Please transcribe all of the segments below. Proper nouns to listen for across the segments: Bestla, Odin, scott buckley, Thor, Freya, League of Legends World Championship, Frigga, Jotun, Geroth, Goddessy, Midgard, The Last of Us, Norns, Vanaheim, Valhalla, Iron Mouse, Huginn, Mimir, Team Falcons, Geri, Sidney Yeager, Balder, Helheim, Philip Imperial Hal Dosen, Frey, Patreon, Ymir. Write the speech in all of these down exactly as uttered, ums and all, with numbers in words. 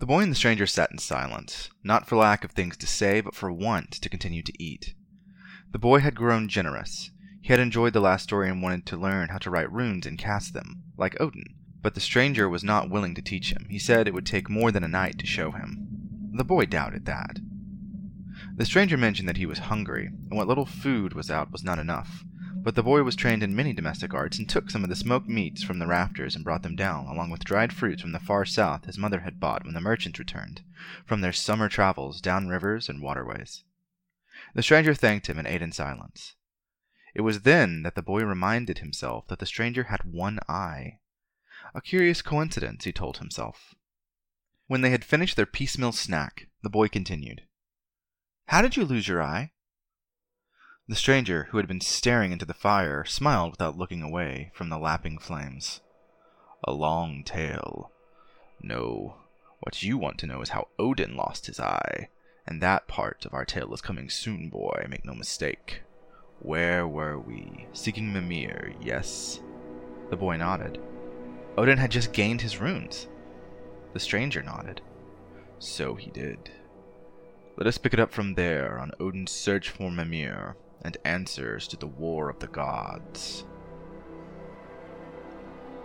The boy and the stranger sat in silence, not for lack of things to say, but for want to continue to eat. The boy had grown generous. He had enjoyed the last story and wanted to learn how to write runes and cast them, like Odin. But the stranger was not willing to teach him. He said it would take more than a night to show him. The boy doubted that. The stranger mentioned that he was hungry, and what little food was out was not enough. But the boy was trained in many domestic arts and took some of the smoked meats from the rafters and brought them down, along with dried fruits from the far south his mother had bought when the merchants returned, from their summer travels down rivers and waterways. The stranger thanked him and ate in silence. It was then that the boy reminded himself that the stranger had one eye. A curious coincidence, he told himself. When they had finished their piecemeal snack, the boy continued, "How did you lose your eye?" The stranger, who had been staring into the fire, smiled without looking away from the lapping flames. "A long tale. No, what you want to know is how Odin lost his eye, and that part of our tale is coming soon, boy, make no mistake. Where were we? Seeking Mimir, yes." The boy nodded. "Odin had just gained his runes." The stranger nodded. "So he did. Let us pick it up from there on Odin's search for Mimir and answers to the War of the Gods."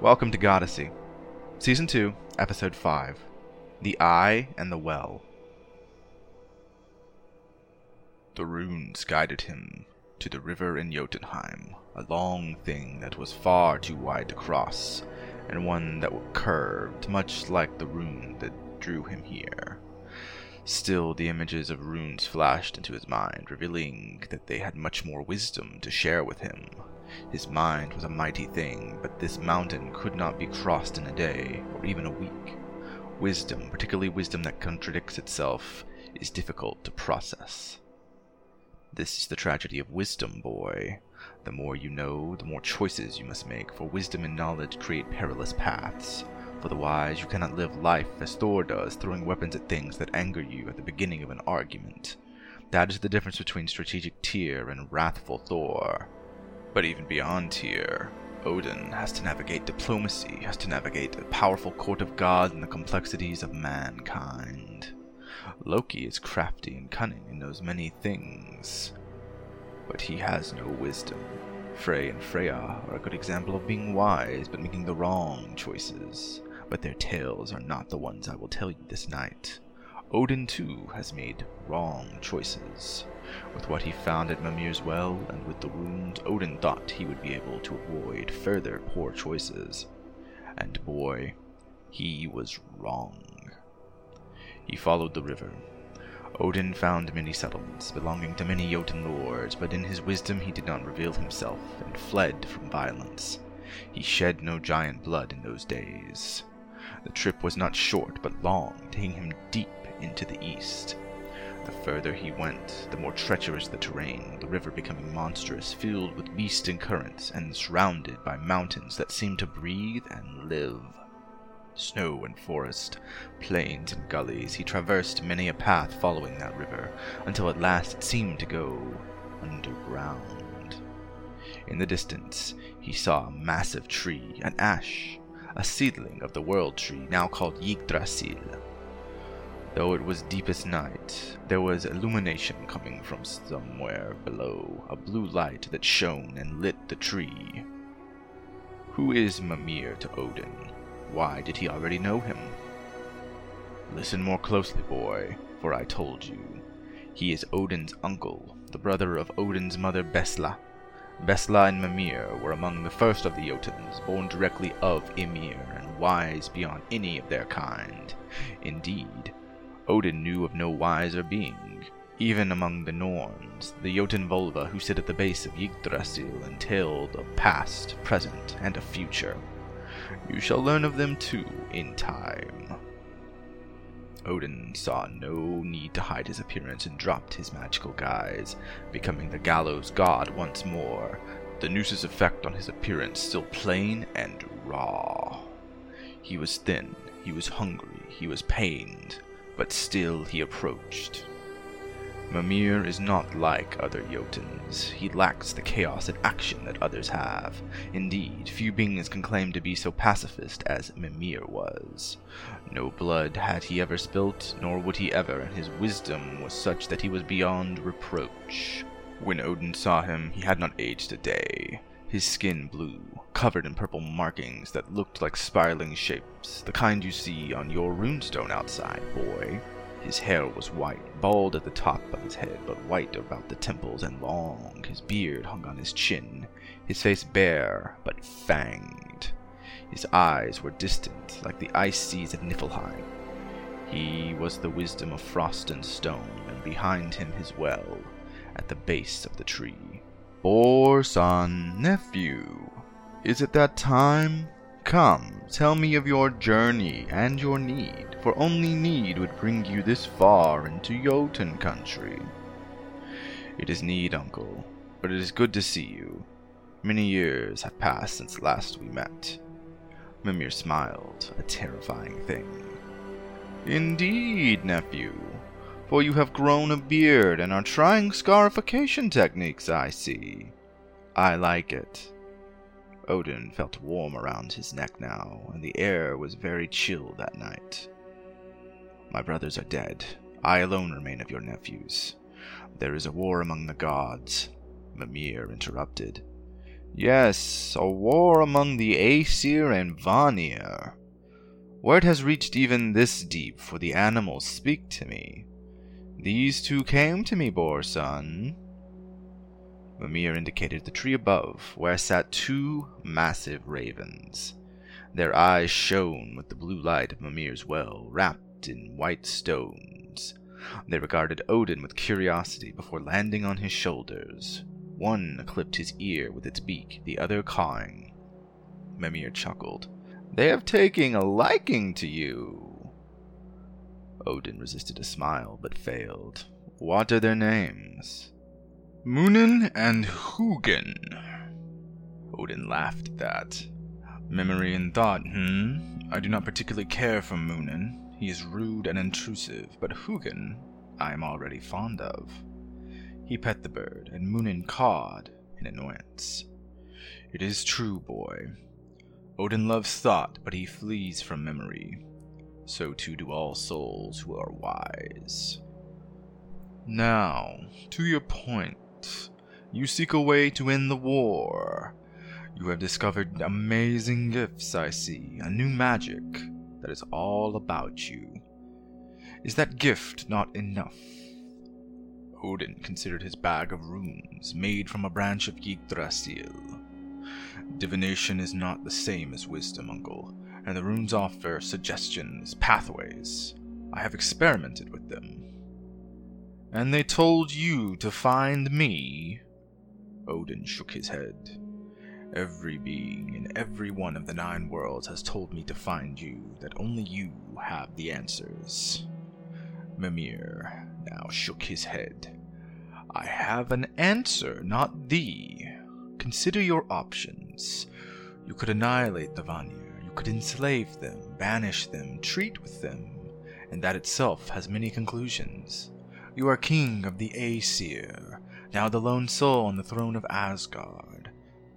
Welcome to Goddessy, Season two, Episode five, The Eye and the Well. The runes guided him to the river in Jotunheim, a long thing that was far too wide to cross, and one that curved much like the rune that drew him here. Still, the images of runes flashed into his mind, revealing that they had much more wisdom to share with him. His mind was a mighty thing, but this mountain could not be crossed in a day, or even a week. Wisdom, particularly wisdom that contradicts itself, is difficult to process. This is the tragedy of wisdom, boy. The more you know, the more choices you must make, for wisdom and knowledge create perilous paths. For the wise, you cannot live life as Thor does, throwing weapons at things that anger you at the beginning of an argument. That is the difference between strategic Tyr and wrathful Thor. But even beyond Tyr, Odin has to navigate diplomacy, has to navigate the powerful court of gods and the complexities of mankind. Loki is crafty and cunning and knows many things, but he has no wisdom. Frey and Freya are a good example of being wise but making the wrong choices. But their tales are not the ones I will tell you this night. Odin, too, has made wrong choices. With what he found at Mimir's well and with the wound, Odin thought he would be able to avoid further poor choices. And boy, he was wrong. He followed the river. Odin found many settlements belonging to many Jotun lords, but in his wisdom he did not reveal himself and fled from violence. He shed no giant blood in those days. The trip was not short, but long, taking him deep into the east. The further he went, the more treacherous the terrain, the river becoming monstrous, filled with beasts and currents, and surrounded by mountains that seemed to breathe and live. Snow and forest, plains and gullies, he traversed many a path following that river, until at last it seemed to go underground. In the distance, he saw a massive tree, an ash, a seedling of the world tree, now called Yggdrasil. Though it was deepest night, there was illumination coming from somewhere below, a blue light that shone and lit the tree. Who is Mimir to Odin? Why did he already know him? Listen more closely, boy, for I told you. He is Odin's uncle, the brother of Odin's mother Bestla. Bestla and Mimir were among the first of the Jotuns, born directly of Ymir and wise beyond any of their kind. Indeed, Odin knew of no wiser being. Even among the Norns, the Jotun-Volva who sit at the base of Yggdrasil and tell the past, present, and a future. You shall learn of them, too, in time. Odin saw no need to hide his appearance and dropped his magical guise, becoming the gallows god once more, the noose's effect on his appearance still plain and raw. He was thin, he was hungry, he was pained, but still he approached. Mimir is not like other Jotuns. He lacks the chaos and action that others have. Indeed, few beings can claim to be so pacifist as Mimir was. No blood had he ever spilt, nor would he ever, and his wisdom was such that he was beyond reproach. When Odin saw him, he had not aged a day. His skin blue, covered in purple markings that looked like spiraling shapes, the kind you see on your runestone outside, boy. His hair was white, bald at the top of his head, but white about the temples and long. His beard hung on his chin, his face bare, but fanged. His eyes were distant, like the ice seas of Niflheim. He was the wisdom of frost and stone, and behind him his well, at the base of the tree. Or son, nephew, is it that time? Come, tell me of your journey and your need, for only need would bring you this far into Jotun country. It is need, uncle, but it is good to see you. Many years have passed since last we met. Mimir smiled, a terrifying thing. Indeed, nephew, for you have grown a beard and are trying scarification techniques, I see. I like it. Odin felt warm around his neck now, and the air was very chill that night. My brothers are dead. I alone remain of your nephews. There is a war among the gods, Mimir interrupted. Yes, a war among the Aesir and Vanir. Word has reached even this deep, for the animals speak to me. These two came to me, Bor son. Mimir indicated the tree above, where sat two massive ravens. Their eyes shone with the blue light of Mimir's well, wrapped in white stones. They regarded Odin with curiosity before landing on his shoulders. One clipped his ear with its beak, the other cawing. Mimir chuckled. They have taken a liking to you. Odin resisted a smile, but failed. What are their names? Muninn and Huginn. Odin laughed at that. Memory and thought, hmm? I do not particularly care for Muninn. He is rude and intrusive, but Huginn I am already fond of. He pet the bird, and Muninn cawed in annoyance. It is true, boy. Odin loves thought, but he flees from memory. So too do all souls who are wise. Now, to your point. You seek a way to end the war. You have discovered amazing gifts, I see, a new magic that is all about you. Is that gift not enough? Odin considered his bag of runes, made from a branch of Yggdrasil. Divination is not the same as wisdom, uncle, and the runes offer suggestions, pathways. I have experimented with them. And they told you to find me? Odin shook his head. Every being in every one of the nine worlds has told me to find you, that only you have the answers. Mimir now shook his head. I have an answer, not thee. Consider your options. You could annihilate the Vanir, you could enslave them, banish them, treat with them, and that itself has many conclusions. You are king of the Aesir, now the lone soul on the throne of Asgard.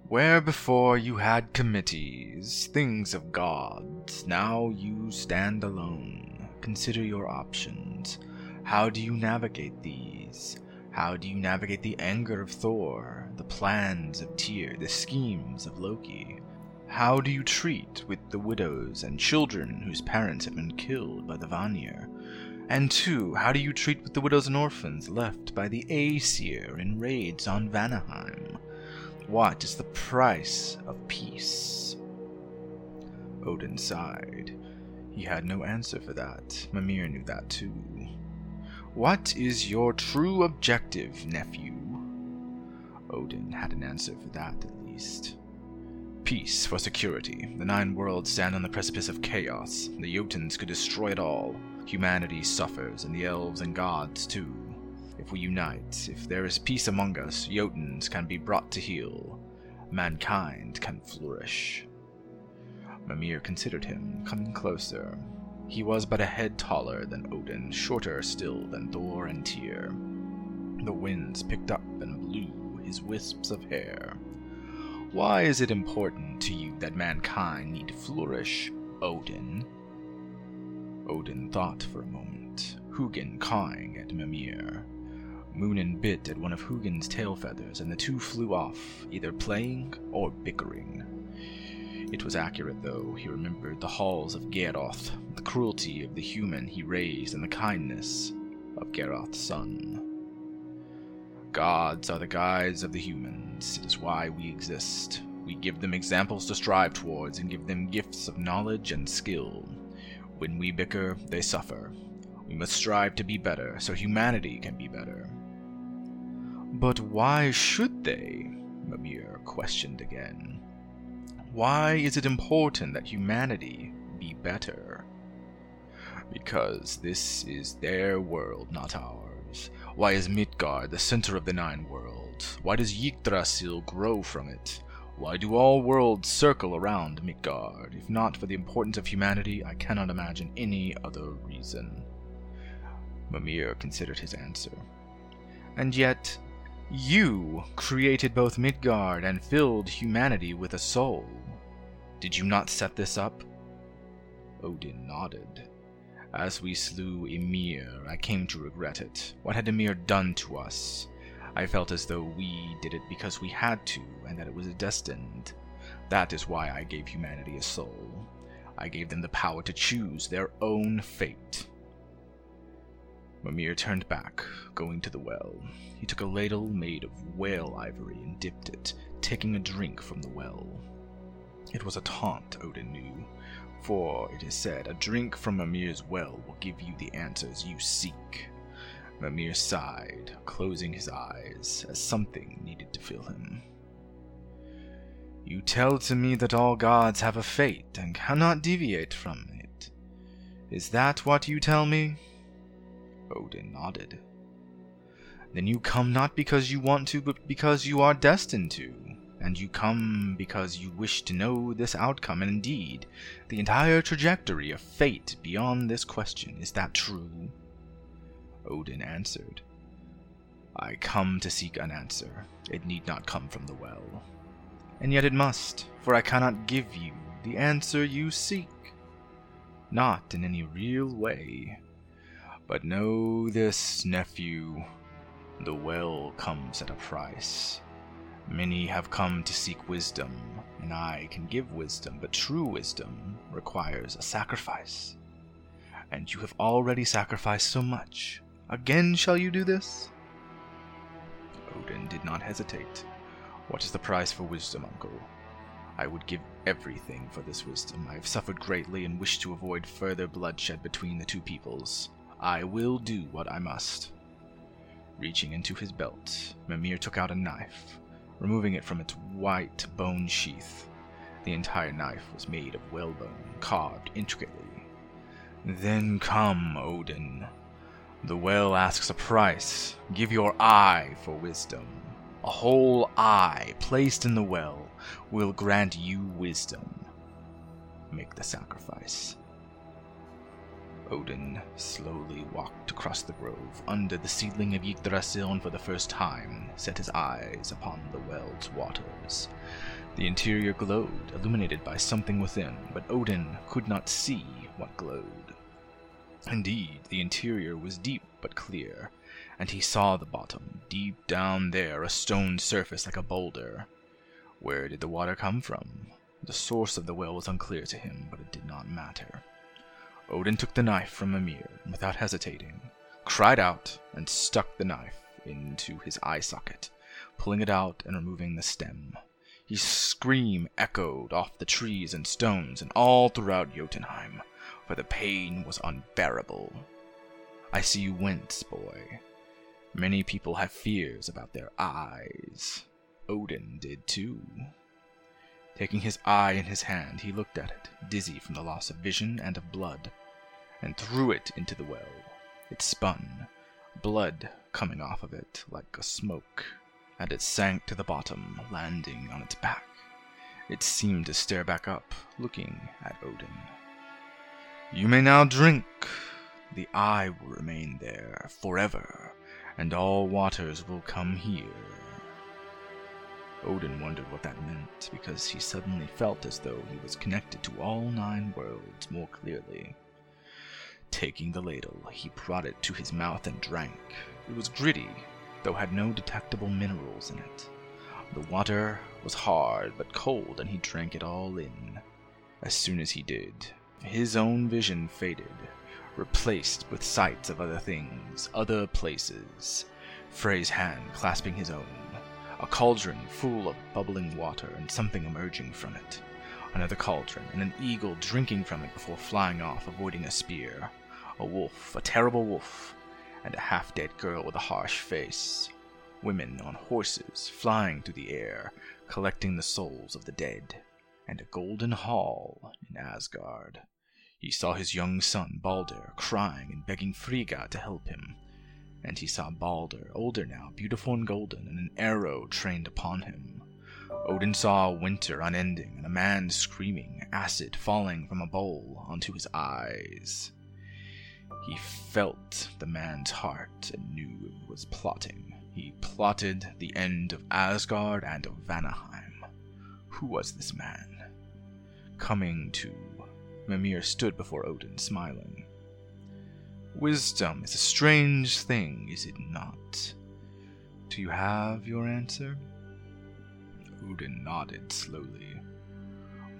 Where before you had committees, things of gods, now you stand alone. Consider your options. How do you navigate these? How do you navigate the anger of Thor, the plans of Tyr, the schemes of Loki? How do you treat with the widows and children whose parents have been killed by the Vanir? And two, how do you treat with the widows and orphans left by the Aesir in raids on Vanaheim? What is the price of peace? Odin sighed. He had no answer for that. Mimir knew that too. What is your true objective, nephew? Odin had an answer for that, at least. Peace for security. The nine worlds stand on the precipice of chaos. The Jotuns could destroy it all. Humanity suffers, and the elves and gods, too. If we unite, if there is peace among us, Jotuns can be brought to heel. Mankind can flourish. Mimir considered him, coming closer. He was but a head taller than Odin, shorter still than Thor and Tyr. The winds picked up and blew his wisps of hair. Why is it important to you that mankind need to flourish, Odin? Odin thought for a moment, Huginn cawing at Mimir. Muninn bit at one of Huginn's tail feathers, and the two flew off, either playing or bickering. It was accurate, though. He remembered the halls of Geroth, the cruelty of the human he raised, and the kindness of Geroth's son. Gods are the guides of the humans. It is why we exist. We give them examples to strive towards and give them gifts of knowledge and skill. When we bicker, they suffer. We must strive to be better, so humanity can be better. But why should they? Mimir questioned again. Why is it important that humanity be better? Because this is their world, not ours. Why is Midgard the center of the nine worlds? Why does Yggdrasil grow from it? Why do all worlds circle around Midgard? If not for the importance of humanity, I cannot imagine any other reason. Mimir considered his answer. And yet, you created both Midgard and filled humanity with a soul. Did you not set this up? Odin nodded. As we slew Ymir, I came to regret it. What had Ymir done to us? I felt as though we did it because we had to, and that it was destined. That is why I gave humanity a soul. I gave them the power to choose their own fate. Mimir turned back, going to the well. He took a ladle made of whale ivory and dipped it, taking a drink from the well. It was a taunt, Odin knew, for, it is said, a drink from Mimir's well will give you the answers you seek. Mimir sighed, closing his eyes, as something needed to fill him. You tell to me that all gods have a fate and cannot deviate from it. Is that what you tell me? Odin nodded. Then you come not because you want to, but because you are destined to. And you come because you wish to know this outcome, and indeed, the entire trajectory of fate beyond this question. Is that true? Odin answered, I come to seek an answer. It need not come from the well. And yet it must, for I cannot give you the answer you seek. Not in any real way. But know this, nephew. The well comes at a price. Many have come to seek wisdom, and I can give wisdom, but true wisdom requires a sacrifice. And you have already sacrificed so much. Again shall you do this? Odin did not hesitate. What is the price for wisdom, uncle? I would give everything for this wisdom. I have suffered greatly and wish to avoid further bloodshed between the two peoples. I will do what I must. Reaching into his belt, Mimir took out a knife, removing it from its white bone sheath. The entire knife was made of whalebone, carved intricately. Then come, Odin. The well asks a price. Give your eye for wisdom. A whole eye placed in the well will grant you wisdom. Make the sacrifice. Odin slowly walked across the grove, under the ceiling of Yggdrasil, and for the first time set his eyes upon the well's waters. The interior glowed, illuminated by something within, but Odin could not see what glowed. Indeed, the interior was deep but clear, and he saw the bottom, deep down there, a stone surface like a boulder. Where did the water come from? The source of the well was unclear to him, but it did not matter. Odin took the knife from Mimir, and without hesitating, cried out and stuck the knife into his eye socket, pulling it out and removing the stem. His scream echoed off the trees and stones and all throughout Jotunheim, for the pain was unbearable. I see you wince, boy. Many people have fears about their eyes. Odin did too. Taking his eye in his hand, he looked at it, dizzy from the loss of vision and of blood, and threw it into the well. It spun, blood coming off of it like a smoke, and it sank to the bottom, landing on its back. It seemed to stare back up, looking at Odin. You may now drink. The eye will remain there forever, and all waters will come here." Odin wondered what that meant, because he suddenly felt as though he was connected to all nine worlds more clearly. Taking the ladle, he brought it to his mouth and drank. It was gritty, though had no detectable minerals in it. The water was hard but cold, and he drank it all in. As soon as he did, his own vision faded, replaced with sights of other things, other places. Frey's hand clasping his own. A cauldron full of bubbling water and something emerging from it. Another cauldron and an eagle drinking from it before flying off, avoiding a spear. A wolf, a terrible wolf, and a half-dead girl with a harsh face. Women on horses flying through the air, collecting the souls of the dead. And a golden hall in Asgard. He saw his young son, Balder, crying and begging Frigga to help him. And he saw Balder, older now, beautiful and golden, and an arrow trained upon him. Odin saw winter unending, and a man screaming, acid falling from a bowl onto his eyes. He felt the man's heart and knew it was plotting. He plotted the end of Asgard and of Vanaheim. Who was this man? Coming to, Mimir stood before Odin, smiling. "Wisdom is a strange thing, is it not? Do you have your answer?" Odin nodded slowly.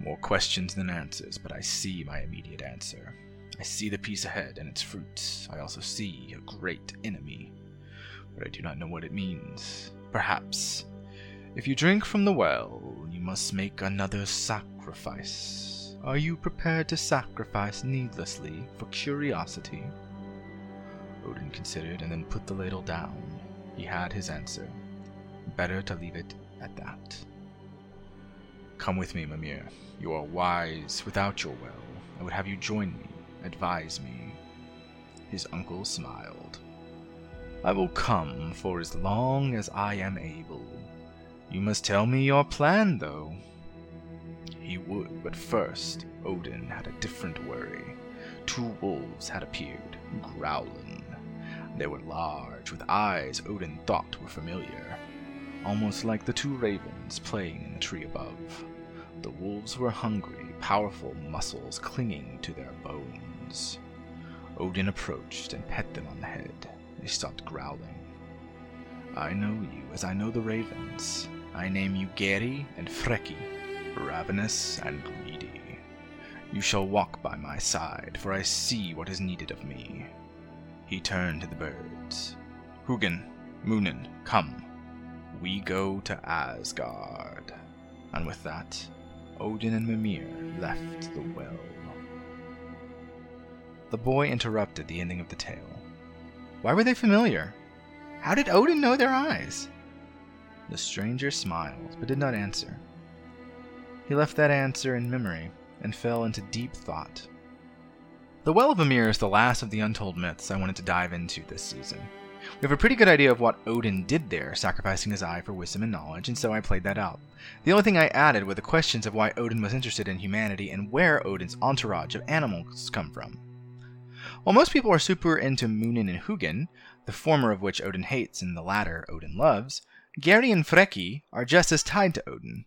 "More questions than answers, but I see my immediate answer. I see the peace ahead and its fruits. I also see a great enemy, but I do not know what it means. Perhaps, if you drink from the well, you must make another sacrifice. Are you prepared to sacrifice needlessly for curiosity?" Odin considered and then put the ladle down. He had his answer. Better to leave it at that. "Come with me, Mimir. You are wise without your well. I would have you join me. Advise me." His uncle smiled. "I will come for as long as I am able. You must tell me your plan, though." He would, but first, Odin had a different worry. Two wolves had appeared, growling. They were large, with eyes Odin thought were familiar, almost like the two ravens playing in the tree above. The wolves were hungry, powerful muscles clinging to their bones. Odin approached and pet them on the head. They stopped growling. "I know you as I know the ravens. I name you Geri and Freki, ravenous and greedy. You shall walk by my side, for I see what is needed of me." He turned to the birds. "Huginn, Muninn, come. We go to Asgard." And with that, Odin and Mimir left the well. The boy interrupted the ending of the tale. "Why were they familiar? How did Odin know their eyes?" The stranger smiled, but did not answer. He left that answer in memory and fell into deep thought. The Well of Ymir is the last of the untold myths I wanted to dive into this season. We have a pretty good idea of what Odin did there, sacrificing his eye for wisdom and knowledge, and so I played that out. The only thing I added were the questions of why Odin was interested in humanity and where Odin's entourage of animals come from. While most people are super into Muninn and Huginn, the former of which Odin hates and the latter Odin loves, Geri and Freki are just as tied to Odin.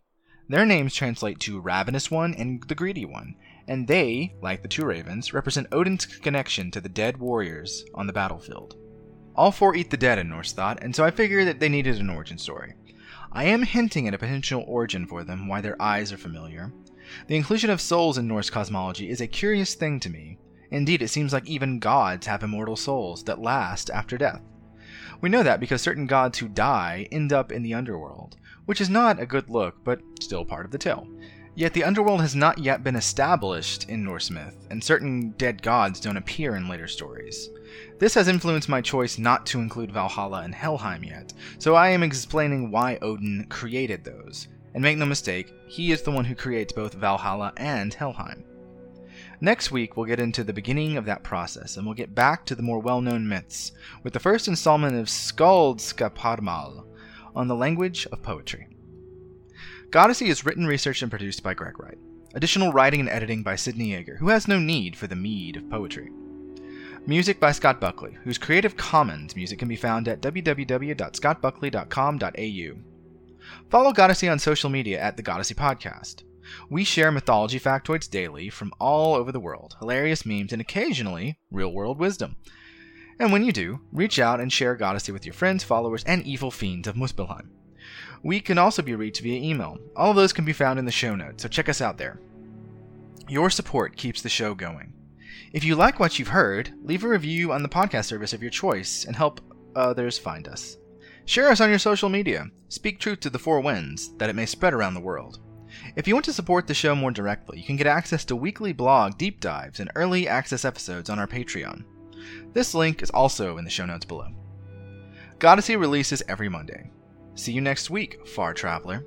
Their names translate to Ravenous One and the Greedy One, and they, like the two ravens, represent Odin's connection to the dead warriors on the battlefield. All four eat the dead in Norse thought, and so I figured that they needed an origin story. I am hinting at a potential origin for them, why their eyes are familiar. The inclusion of souls in Norse cosmology is a curious thing to me. Indeed, it seems like even gods have immortal souls that last after death. We know that because certain gods who die end up in the underworld, which is not a good look, but still part of the tale. Yet the underworld has not yet been established in Norse myth, and certain dead gods don't appear in later stories. This has influenced my choice not to include Valhalla and Helheim yet, so I am explaining why Odin created those. And make no mistake, he is the one who creates both Valhalla and Helheim. Next week, we'll get into the beginning of that process, and we'll get back to the more well-known myths, with the first installment of Skaldskaparmal, on the language of poetry. Goddessy is written, researched, and produced by Greg Wright. Additional writing and editing by Sidney Yeager, who has no need for the mead of poetry. Music by Scott Buckley, whose Creative Commons music can be found at w w w dot scott buckley dot com dot a u. Follow Goddessy on social media at The Goddessy Podcast. We share mythology factoids daily from all over the world, hilarious memes, and occasionally real-world wisdom. And when you do, reach out and share Goddessy with your friends, followers, and evil fiends of Muspelheim. We can also be reached via email. All of those can be found in the show notes, so check us out there. Your support keeps the show going. If you like what you've heard, leave a review on the podcast service of your choice and help others find us. Share us on your social media. Speak truth to the four winds, that it may spread around the world. If you want to support the show more directly, you can get access to weekly blog deep dives and early access episodes on our Patreon. This link is also in the show notes below. Goddessy releases every Monday. See you next week, Far Traveler.